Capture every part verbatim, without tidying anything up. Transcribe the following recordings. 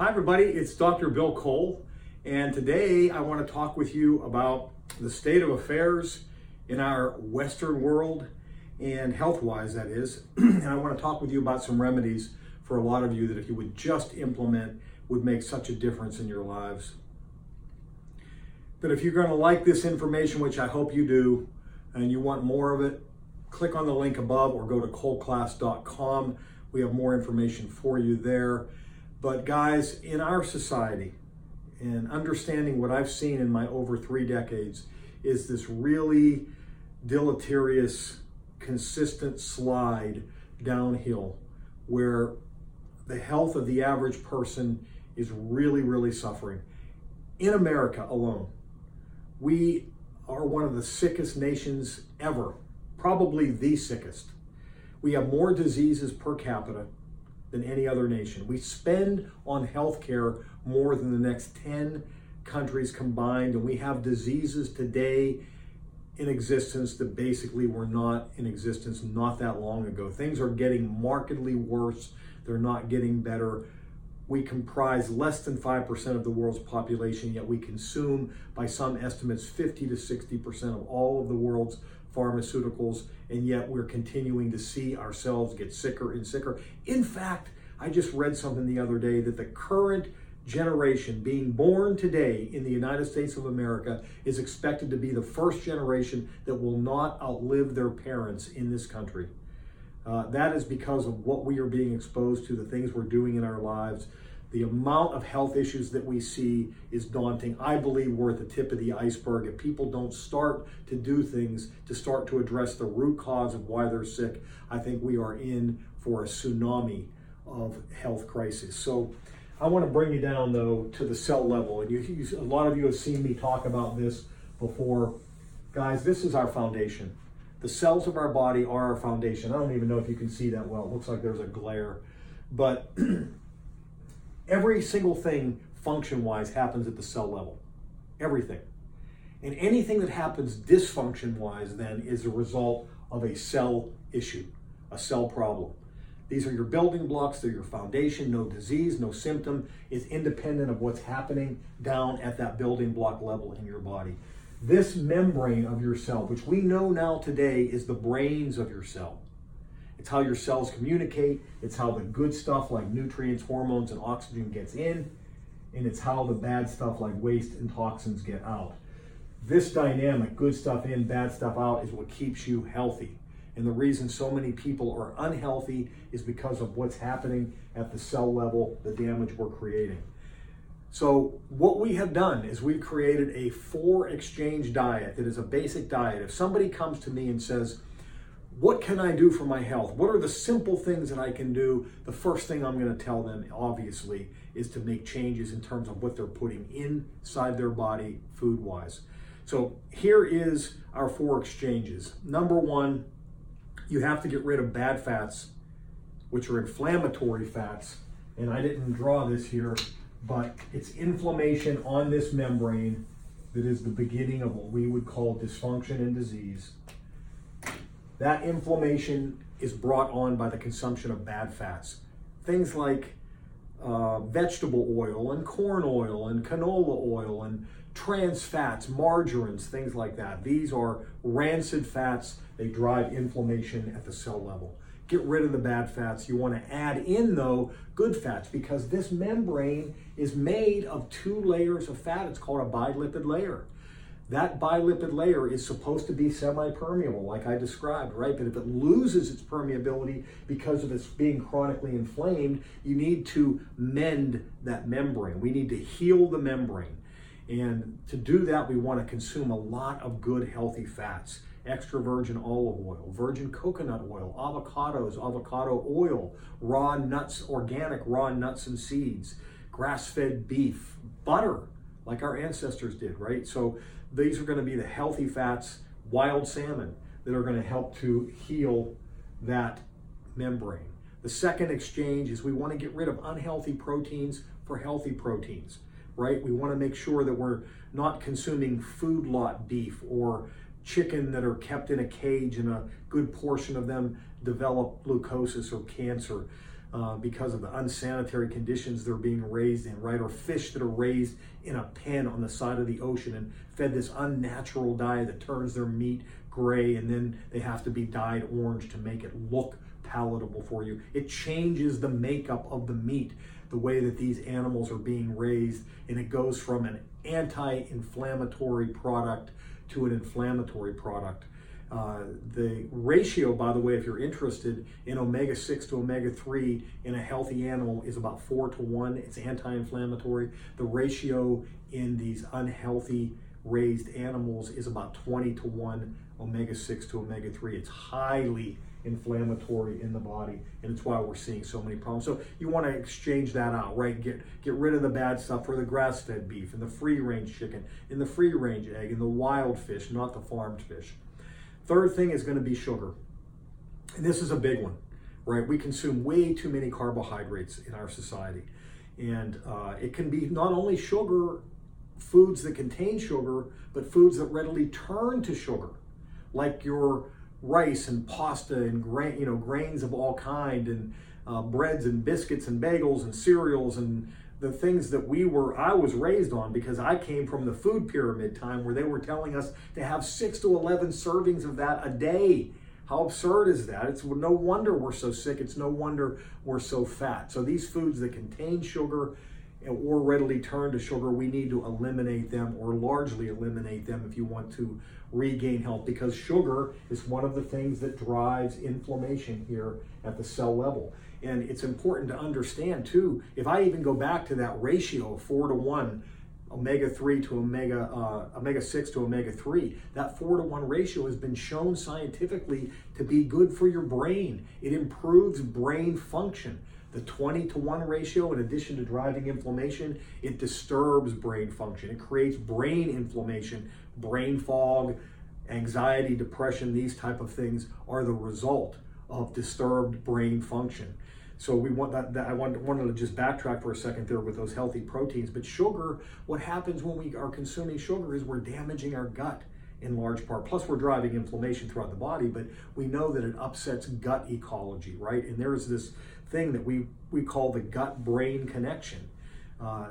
Hi everybody, it's Doctor Bill Cole, and today I want to talk with you about the state of affairs in our Western world, and health-wise that is, and I want to talk with you about some remedies for a lot of you that if you would just implement would make such a difference in your lives. But if you're going to like this information, which I hope you do, and you want more of it, click on the link above or go to coleclass dot com. We have more information for you there. But guys, in our society, and understanding what I've seen in my over three decades, is this really deleterious, consistent slide downhill where the health of the average person is really, really suffering. In America alone, we are one of the sickest nations ever, probably the sickest. We have more diseases per capita than any other nation. We spend on healthcare more than the next ten countries combined, and we have diseases today in existence that basically were not in existence not that long ago. Things are getting markedly worse. They're not getting better. We comprise less than five percent of the world's population, yet we consume, by some estimates, fifty to sixty percent of all of the world's pharmaceuticals, and yet we're continuing to see ourselves get sicker and sicker. In fact, I just read something the other day that the current generation being born today in the United States of America is expected to be the first generation that will not outlive their parents in this country. Uh, that is because of what we are being exposed to, the things we're doing in our lives. The amount of health issues that we see is daunting. I believe we're at the tip of the iceberg. If people don't start to do things to start to address the root cause of why they're sick, I think we are in for a tsunami of health crisis. So I want to bring you down, though, to the cell level. And you, you, a lot of you have seen me talk about this before. Guys, this is our foundation. The cells of our body are our foundation. I don't even know if you can see that well. It looks like there's a glare. But every single thing function-wise happens at the cell level. Everything. And anything that happens dysfunction-wise then is a result of a cell issue, a cell problem. These are your building blocks. They're your foundation. No disease, no symptom is independent of what's happening down at that building block level in your body. This membrane of your cell, which we know now today is the brains of your cell. It's how your cells communicate. It's how the good stuff like nutrients, hormones, and oxygen gets in. And it's how the bad stuff like waste and toxins get out. This dynamic, good stuff in, bad stuff out, is what keeps you healthy. And the reason so many people are unhealthy is because of what's happening at the cell level, the damage we're creating. So what we have done is we've created a four exchange diet that is a basic diet. If somebody comes to me and says, what can I do for my health? What are the simple things that I can do? The first thing I'm going to tell them, obviously, is to make changes in terms of what they're putting inside their body food-wise. So here is our four exchanges. Number one, you have to get rid of bad fats, which are inflammatory fats. And I didn't draw this here, but it's inflammation on this membrane that is the beginning of what we would call dysfunction and disease. That inflammation is brought on by the consumption of bad fats. Things like uh, vegetable oil and corn oil and canola oil and trans fats, margarines, things like that. These are rancid fats. They drive inflammation at the cell level. Get rid of the bad fats. You want to add in, though, good fats, because this membrane is made of two layers of fat. It's called a bilipid layer. That bilipid layer is supposed to be semi-permeable, like I described, right? But if it loses its permeability because of its being chronically inflamed, you need to mend that membrane. We need to heal the membrane. And to do that, we want to consume a lot of good, healthy fats. Extra virgin olive oil, virgin coconut oil, avocados, avocado oil, raw nuts, organic raw nuts and seeds, grass-fed beef, butter, like our ancestors did, right? So these are going to be the healthy fats, wild salmon, that are going to help to heal that membrane. The second exchange is we want to get rid of unhealthy proteins for healthy proteins, right? We want to make sure that we're not consuming food lot beef or chicken that are kept in a cage and a good portion of them develop leukosis or cancer. uh, because of the unsanitary conditions they're being raised in, right? Or fish that are raised in a pen on the side of the ocean and fed this unnatural dye that turns their meat gray, and then they have to be dyed orange to make it look palatable for you. It changes the makeup of the meat, the way that these animals are being raised, and it goes from an anti-inflammatory product to an inflammatory product. Uh, the ratio, by the way, if you're interested in omega six to omega three in a healthy animal is about four to one. It's anti-inflammatory. The ratio in these unhealthy raised animals is about twenty to one omega six to omega three. It's highly inflammatory in the body, and it's why we're seeing so many problems. So you want to exchange that out, right? Get get rid of the bad stuff for the grass-fed beef and the free-range chicken and the free-range egg and the wild fish, not the farmed fish. Third thing is going to be sugar. And this is a big one, right? We consume way too many carbohydrates in our society. And uh, it can be not only sugar, foods that contain sugar, but foods that readily turn to sugar, like your rice and pasta and grain, you know, grains of all kind, and uh, breads and biscuits and bagels and cereals and the things that we were, I was raised on, because I came from the food pyramid time where they were telling us to have six to eleven servings of that a day. How absurd is that? It's no wonder we're so sick. It's no wonder we're so fat. So these foods that contain sugar or readily turn to sugar, we need to eliminate them or largely eliminate them if you want to regain health, because sugar is one of the things that drives inflammation here at the cell level. And it's important to understand too, if I even go back to that ratio of four to one, omega three to omega, uh, omega six to omega three, that four to one ratio has been shown scientifically to be good for your brain. It improves brain function. The twenty to one ratio, in addition to driving inflammation, it disturbs brain function. It creates brain inflammation, brain fog, anxiety, depression. These type of things are the result of disturbed brain function. So we want that, that I wanted, wanted to just backtrack for a second there with those healthy proteins. But sugar, what happens when we are consuming sugar is we're damaging our gut in large part. Plus we're driving inflammation throughout the body, but we know that it upsets gut ecology, right? And there is this thing that we, we call the gut-brain connection. Uh,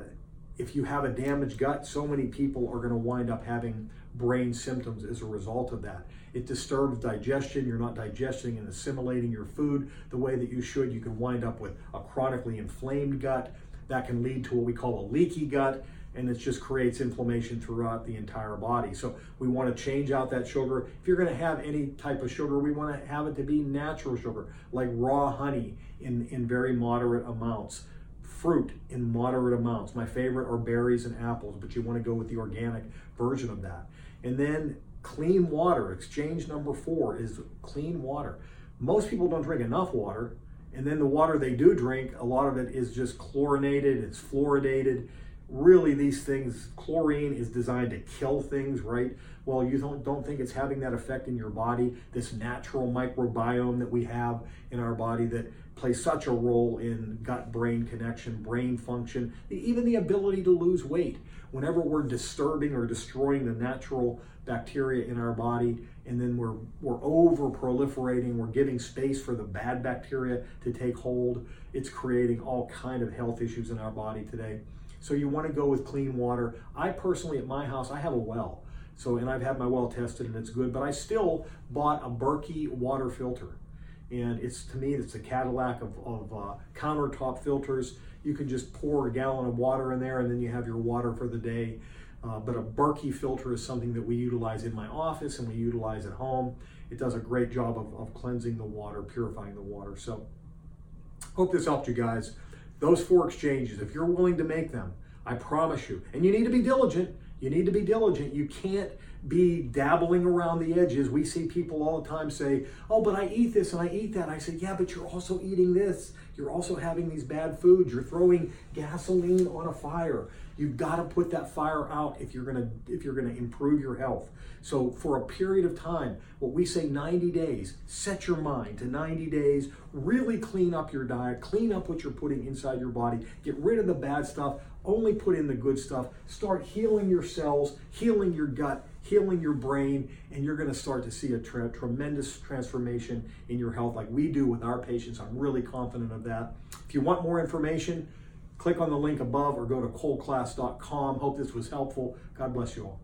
if you have a damaged gut, so many people are going to wind up having brain symptoms as a result of that. It disturbs digestion. You're not digesting and assimilating your food the way that you should. You can wind up with a chronically inflamed gut. That can lead to what we call a leaky gut, and it just creates inflammation throughout the entire body. So we want to change out that sugar. If you're going to have any type of sugar, we want to have it to be natural sugar, like raw honey in, in very moderate amounts, fruit in moderate amounts. My favorite are berries and apples, but you want to go with the organic version of that. And then clean water. Exchange number four is clean water. Most people don't drink enough water, and then the water they do drink, a lot of it is just chlorinated, it's fluoridated. Really, these things, chlorine is designed to kill things, right? Well, you don't, don't think it's having that effect in your body, this natural microbiome that we have in our body that plays such a role in gut-brain connection, brain function, even the ability to lose weight. Whenever we're disturbing or destroying the natural bacteria in our body, and then we're we're over proliferating, we're giving space for the bad bacteria to take hold, it's creating all kind of health issues in our body today. So you want to go with clean water. I personally, at my house, I have a well. So, and I've had my well tested and it's good, but I still bought a Berkey water filter. And it's, to me, it's a Cadillac of, of uh, countertop filters. You can just pour a gallon of water in there and then you have your water for the day. Uh, but a Berkey filter is something that we utilize in my office and we utilize at home. It does a great job of, of cleansing the water, purifying the water. So hope this helped you guys. Those four exchanges, if you're willing to make them, I promise you, and you need to be diligent, you need to be diligent. You can't be dabbling around the edges. We see people all the time say, oh, but I eat this and I eat that. I say, yeah, but you're also eating this. You're also having these bad foods. You're throwing gasoline on a fire. You've got to put that fire out if you're gonna if you're gonna improve your health. So for a period of time, what we say ninety days, set your mind to ninety days, really clean up your diet, clean up what you're putting inside your body, get rid of the bad stuff, only put in the good stuff, start healing your cells, healing your gut, healing your brain, and you're going to start to see a tra- tremendous transformation in your health like we do with our patients. I'm really confident of that. that. If you want more information, click on the link above or go to coleclass dot com. Hope this was helpful. God bless you all.